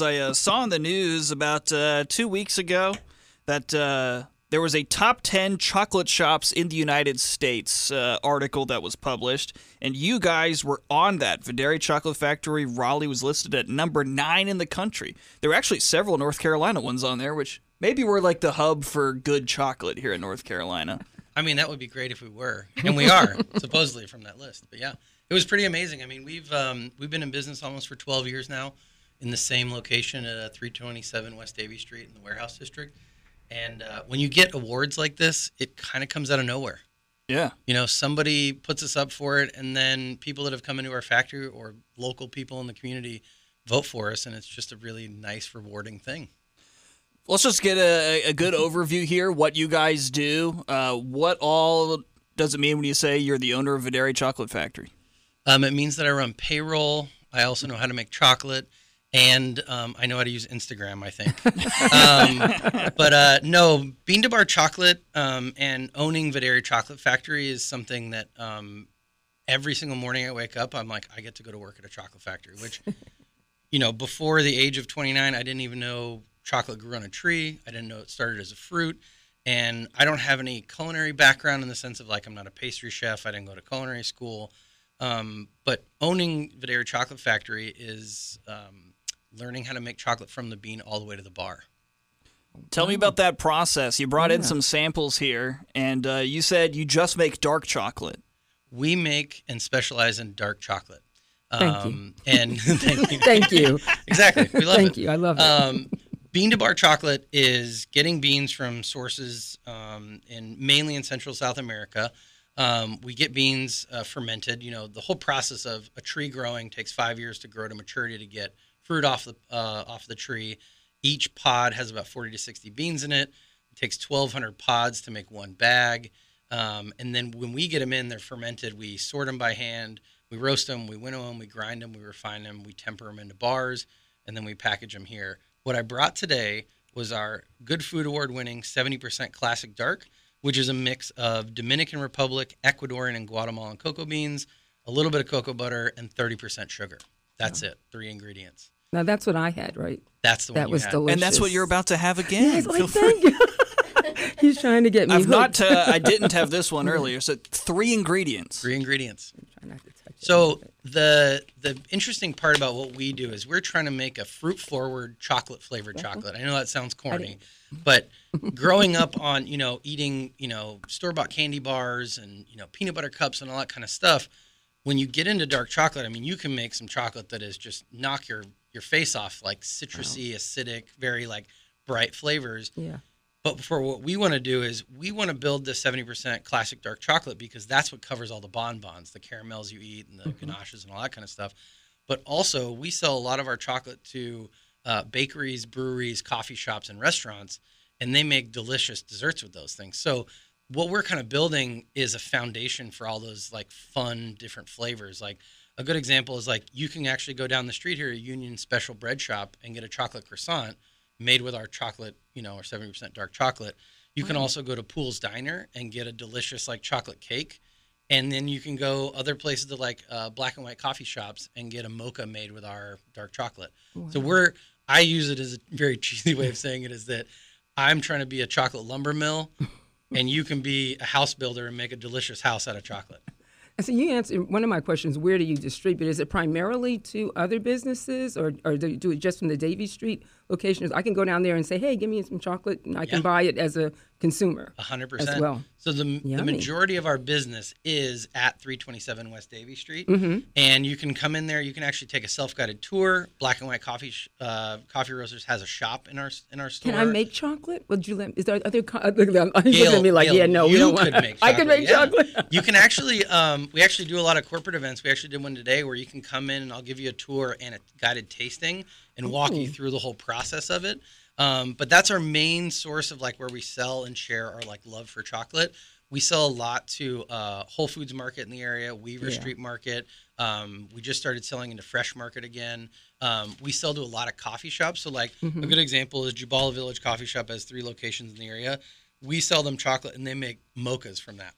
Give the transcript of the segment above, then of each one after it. I saw in the news about 2 weeks ago that there was a top 10 chocolate shops in the United States article that was published, and you guys were on that. Videri Chocolate Factory Raleigh was listed at number 9 in the country. There were actually several North Carolina ones on there, which maybe we're like the hub for good chocolate here in North Carolina. I mean, that would be great if we were, and we are, supposedly, from that list. But yeah, it was pretty amazing. I mean, we've been in business almost for 12 years now, in the same location at 327 West Davie Street in the Warehouse District. And when you get awards like this, it kind of comes out of nowhere. Yeah. You know, somebody puts us up for it, and then people that have come into our factory or local people in the community vote for us, and it's just a really nice, rewarding thing. Let's just get a good overview here, what you guys do. What all does it mean when you say you're the owner of Videri Chocolate Factory? It means that I run payroll. I also know how to make chocolate. And I know how to use Instagram, I think. No, bean-to-bar chocolate and owning Videri Chocolate Factory is something that every single morning I wake up, I'm like, I get to go to work at a chocolate factory, which, you know, before the age of 29, I didn't even know chocolate grew on a tree. I didn't know it started as a fruit. And I don't have any culinary background in the sense of, like, I'm not a pastry chef. I didn't go to culinary school. But owning Videri Chocolate Factory is learning how to make chocolate from the bean all the way to the bar. Tell me about that process. You brought in some samples here, and you said you just make dark chocolate. We make and specialize in dark chocolate. Thank you. And thank you. Thank you. Exactly. We love it. Thank you. I love it. Bean-to-bar chocolate is getting beans from sources mainly in Central South America. We get beans fermented. You know, the whole process of a tree growing takes 5 years to grow to maturity to get fruit off the tree. Each pod has about 40 to 60 beans in it. It takes 1,200 pods to make one bag. And then when we get them in, they're fermented. We sort them by hand. We roast them. We winnow them. We grind them. We refine them. We temper them into bars. And then we package them here. What I brought today was our Good Food Award-winning 70% Classic Dark, which is a mix of Dominican Republic, Ecuadorian, and Guatemalan cocoa beans, a little bit of cocoa butter, and 30% sugar. That's it. 3 ingredients. Now, that's what I had, right? That's the one that you was had. Delicious. And that's what you're about to have again. He's like, thank you. He's trying to get me hooked. I didn't have this one earlier. So 3 ingredients. 3 ingredients. I'm not to touch so it. The interesting part about what we do is we're trying to make a fruit-forward chocolate-flavored chocolate. I know that sounds corny, but growing up on, you know, eating, you know, store-bought candy bars and, you know, peanut butter cups and all that kind of stuff, when you get into dark chocolate, I mean, you can make some chocolate that is just knock your face off, like citrusy, acidic, very, like, bright flavors. Yeah. But for what we want to do is we want to build the 70% classic dark chocolate because that's what covers all the bonbons, the caramels you eat and the ganaches and all that kind of stuff. But also we sell a lot of our chocolate to bakeries, breweries, coffee shops, and restaurants, and they make delicious desserts with those things. So what we're kind of building is a foundation for all those, like, fun, different flavors. Like, a good example is, like, you can actually go down the street here, a Union Special Bread Shop, and get a chocolate croissant made with our chocolate, you know, our 70% dark chocolate. You can also go to Pool's Diner and get a delicious, like, chocolate cake. And then you can go other places to, like, black and white coffee shops and get a mocha made with our dark chocolate. Wow. So I use it as a very cheesy way of saying it is that I'm trying to be a chocolate lumber mill, and you can be a house builder and make a delicious house out of chocolate. And so you answered one of my questions, where do you distribute? Is it primarily to other businesses, or do you do it just from the Davie Street location? I can go down there and say, hey, give me some chocolate, and I can buy it as a consumer 100% as well. So the majority of our business is at 327 West Davie Street, and you can come in there. You can actually take a self-guided tour. Black and White Coffee Roasters has a shop in our store. Can I make chocolate? Would you let me? Is there other? He's looking at me like, Gail, yeah, no, you we don't could want. Make chocolate. I could make chocolate. You can actually. We actually do a lot of corporate events. We actually did one today where you can come in and I'll give you a tour and a guided tasting and walk you through the whole process of it. But that's our main source of, like, where we sell and share our, like, love for chocolate. We sell a lot to Whole Foods Market in the area, Weaver Street Market. We just started selling into Fresh Market again. We sell to a lot of coffee shops. So, like, a good example is Jubala Village Coffee Shop has 3 locations in the area. We sell them chocolate, and they make mochas from that.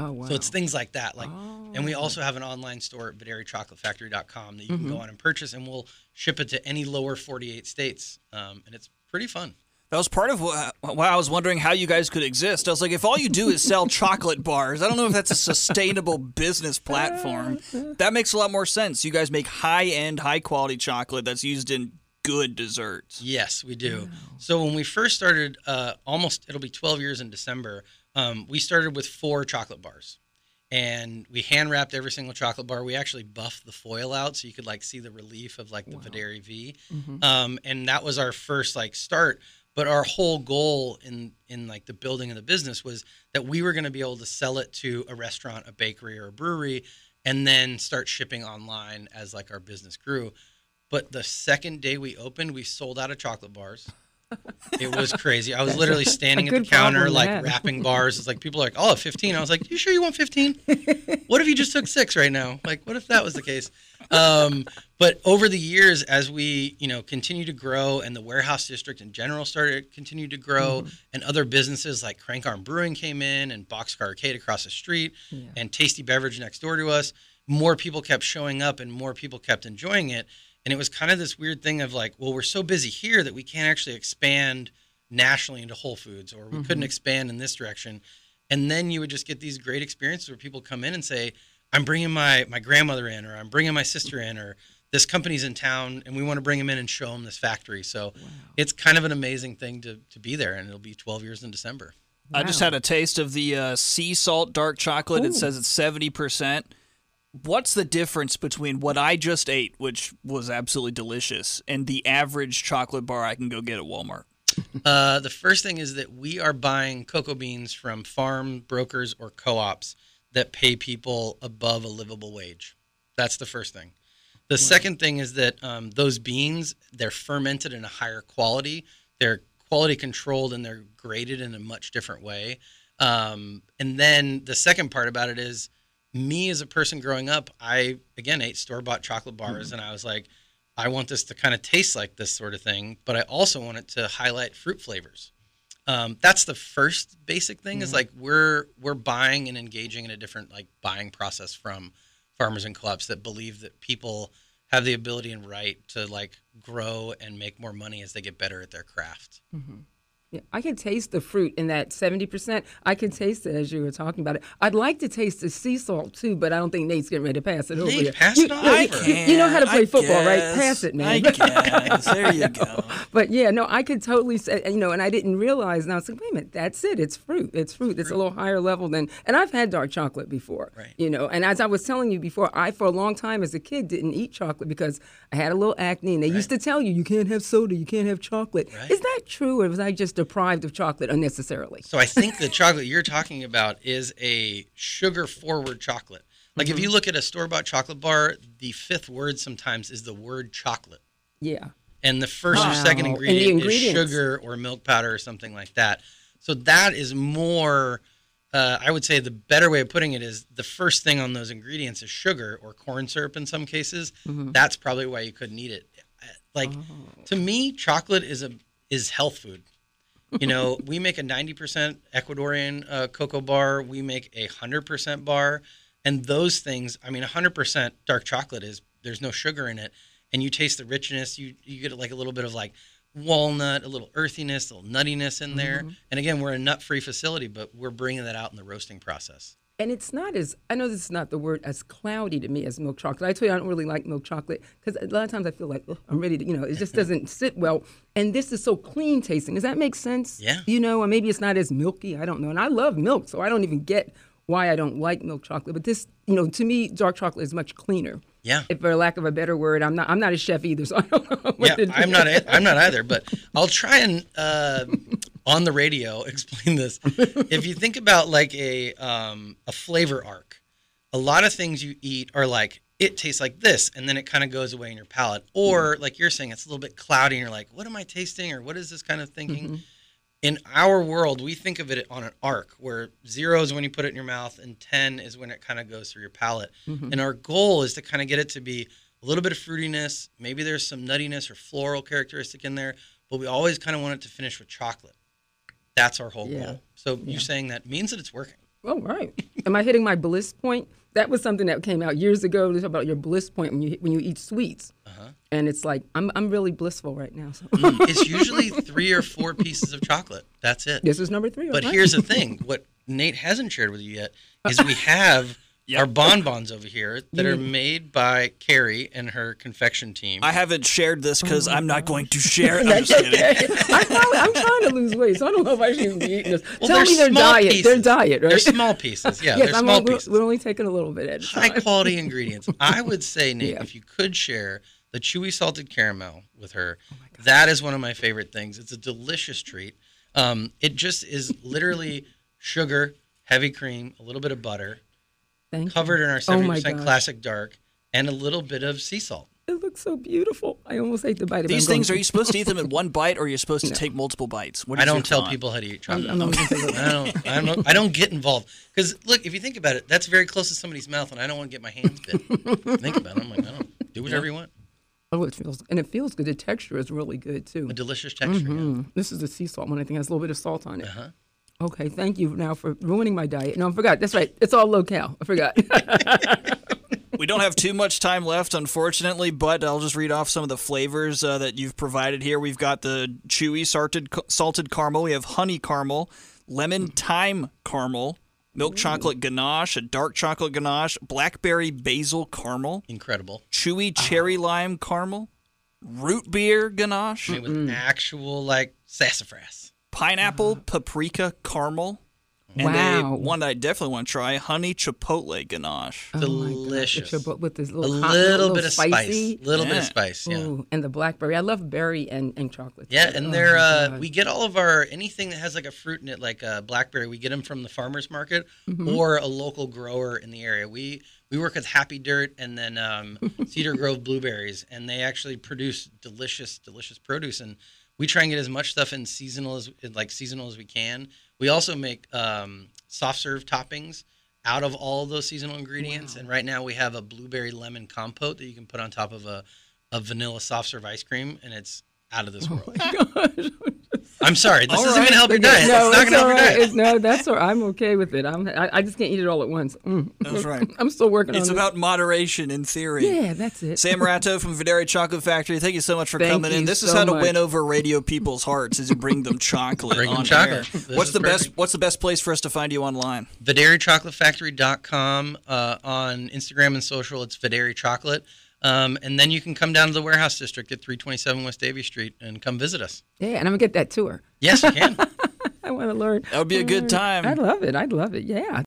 Oh, wow. So it's things like that. Like, oh. And we also have an online store at VideriChocolateFactory.com that you can go on and purchase, and we'll ship it to any lower 48 states, and it's pretty fun. That was part of why I was wondering how you guys could exist. I was like, if all you do is sell chocolate bars, I don't know if that's a sustainable business platform. That makes a lot more sense. You guys make high-end, high-quality chocolate that's used in good desserts. Yes, we do. Wow. So when we first started, it'll be 12 years in December, we started with 4 chocolate bars, and we hand wrapped every single chocolate bar. We actually buffed the foil out so you could like see the relief of like the Videri V. And that was our first like start. But our whole goal in like the building of the business was that we were going to be able to sell it to a restaurant, a bakery, or a brewery, and then start shipping online as like our business grew. But the second day we opened, we sold out of chocolate bars. It was crazy. I was literally standing at the counter, like wrapping bars. It's like people are like, "Oh, 15." I was like, "You sure you want 15? What if you just took 6 right now? Like, what if that was the case?" But over the years, as we continue to grow, and the Warehouse District in general continued to grow, and other businesses like Crank Arm Brewing came in, and Boxcar Arcade across the street, and Tasty Beverage next door to us, more people kept showing up, and more people kept enjoying it. And it was kind of this weird thing of like, well, we're so busy here that we can't actually expand nationally into Whole Foods, or we couldn't expand in this direction. And then you would just get these great experiences where people come in and say, I'm bringing my grandmother in, or I'm bringing my sister in, or this company's in town and we want to bring them in and show them this factory. So it's kind of an amazing thing to be there, and it'll be 12 years in December. Wow. I just had a taste of the sea salt dark chocolate. Ooh. It says it's 70%. What's the difference between what I just ate, which was absolutely delicious, and the average chocolate bar I can go get at Walmart? The first thing is that we are buying cocoa beans from farm brokers or co-ops that pay people above a livable wage. That's the first thing. The second thing is that those beans, they're fermented in a higher quality. They're quality controlled, and they're graded in a much different way. And then the second part about it is, me as a person growing up, I, again, ate store-bought chocolate bars, and I was like, I want this to kind of taste like this sort of thing, but I also want it to highlight fruit flavors. That's the first basic thing is like we're buying and engaging in a different like buying process from farmers and co-ops that believe that people have the ability and right to like grow and make more money as they get better at their craft. Yeah, I can taste the fruit in that 70%. I can taste it as you were talking about it. I'd like to taste the sea salt, too, but I don't think Nate's getting ready to pass it over. Nate, pass it over. You know how to play football, right? Pass it, man. I guess. There you go. But, yeah, no, I could totally say, and I didn't realize. And I was like, wait a minute, that's it. It's fruit. It's a little higher level than, and I've had dark chocolate before, And as I was telling you before, I, for a long time as a kid, didn't eat chocolate because I had a little acne. And they used to tell you, you can't have soda, you can't have chocolate. Is that true, or was I just deprived of chocolate unnecessarily? So I think the chocolate you're talking about is a sugar-forward chocolate. Like if you look at a store-bought chocolate bar, the fifth word sometimes is the word chocolate. And the first or second ingredient is sugar or milk powder or something like that. So that is more, I would say the better way of putting it is the first thing on those ingredients is sugar or corn syrup in some cases. That's probably why you couldn't eat it. Like to me, chocolate is health food. We make a 90% Ecuadorian cocoa bar. We make a 100% bar. And those things, 100% dark chocolate is, there's no sugar in it. And you taste the richness. You get like a little bit of like walnut, a little earthiness, a little nuttiness in there. And again, we're a nut-free facility, but we're bringing that out in the roasting process. And it's not as, I know this is not the word, as cloudy to me as milk chocolate. I tell you, I don't really like milk chocolate because a lot of times I feel like I'm ready to, it just doesn't sit well. And this is so clean tasting. Does that make sense? Yeah. Or maybe it's not as milky. I don't know. And I love milk, so I don't even get why I don't like milk chocolate. But this, to me, dark chocolate is much cleaner. Yeah. If for lack of a better word, I'm not a chef either, so I don't know what to do. I'm not either, but I'll try and on the radio explain this. If you think about like a flavor arc, a lot of things you eat are like it tastes like this, and then it kind of goes away in your palate, or like you're saying, it's a little bit cloudy, and you're like, what am I tasting, or what is this kind of thinking? In our world, we think of it on an arc where 0 is when you put it in your mouth and 10 is when it kind of goes through your palate. And our goal is to kind of get it to be a little bit of fruitiness. Maybe there's some nuttiness or floral characteristic in there, but we always kind of want it to finish with chocolate. That's our whole goal. So you saying that means that it's working. Oh, right. Am I hitting my bliss point? That was something that came out years ago. They talk about your bliss point when you eat sweets. Uh-huh. And it's like, I'm really blissful right now. So. It's usually 3 or 4 pieces of chocolate. That's it. This is number 3. But right. Here's the thing. What Nate hasn't shared with you yet is we have our bonbons over here that are made by Carrie and her confection team. I haven't shared this because I'm not going to share it. I'm just kidding. I'm trying to lose weight, so I don't know if I should even be eating this. Well, tell me their diet. Pieces. Their diet, right? They're small pieces. Yeah, yes, they're small pieces. We're only taking a little bit at a time. High quality ingredients. I would say, Nate, if you could share the chewy salted caramel with her, that is one of my favorite things. It's a delicious treat. It just is literally sugar, heavy cream, a little bit of butter. Covered in our 70% classic dark and a little bit of sea salt. It looks so beautiful. I almost ate the bite of these things. Are you supposed to eat them in one bite, or are you supposed to take multiple bites? I don't tell people how to eat chocolate. I don't get involved because look, if you think about it, that's very close to somebody's mouth, and I don't want to get my hands bit. Think about it. I'm like, I don't do whatever you want. Oh, it feels good. The texture is really good too. A delicious texture. Mm-hmm. Yeah. This is the sea salt one. I think it has a little bit of salt on it. Uh-huh. Okay, thank you now for ruining my diet. No, I forgot. That's right. It's all locale. I forgot. We don't have too much time left, unfortunately, but I'll just read off some of the flavors that you've provided here. We've got the chewy salted caramel. We have honey caramel, lemon thyme caramel, milk chocolate ganache, a dark chocolate ganache, blackberry basil caramel. Incredible. Chewy cherry lime caramel, root beer ganache. Made with actual, like, sassafras. Pineapple, paprika, caramel, and one that I definitely want to try, honey chipotle ganache. Oh, delicious. With this little bit of spice. Yeah. Ooh, and the blackberry. I love berry and chocolate. Yeah, and they're we get all of our, anything that has like a fruit in it, like blackberry, we get them from the farmer's market or a local grower in the area. We work with Happy Dirt and then Cedar Grove Blueberries, and they actually produce delicious, delicious produce. And we try and get as much stuff in seasonal as we can. We also make soft serve toppings out of all of those seasonal ingredients. Wow. And right now we have a blueberry lemon compote that you can put on top of a vanilla soft serve ice cream, and it's out of this world. Oh my gosh. I'm sorry. This isn't going to help your diet. No, it's not going to help your diet. No, that's all right. I'm okay with it. I just can't eat it all at once. That's right. I'm still working on it. It's about moderation in theory. Yeah, that's it. Sam Ratto from Videri Chocolate Factory, thank you so much for coming in. This is how to win over radio people's hearts, is to bring them chocolate on air. What's the best place for us to find you online? VideriChocolateFactory.com. On Instagram and social, it's Videri Chocolate. And then you can come down to the Warehouse District at 327 West Davies Street and come visit us. Yeah, and I'm going to get that tour. Yes, you can. I want to learn. That would be a good time. I'd love it. Yeah.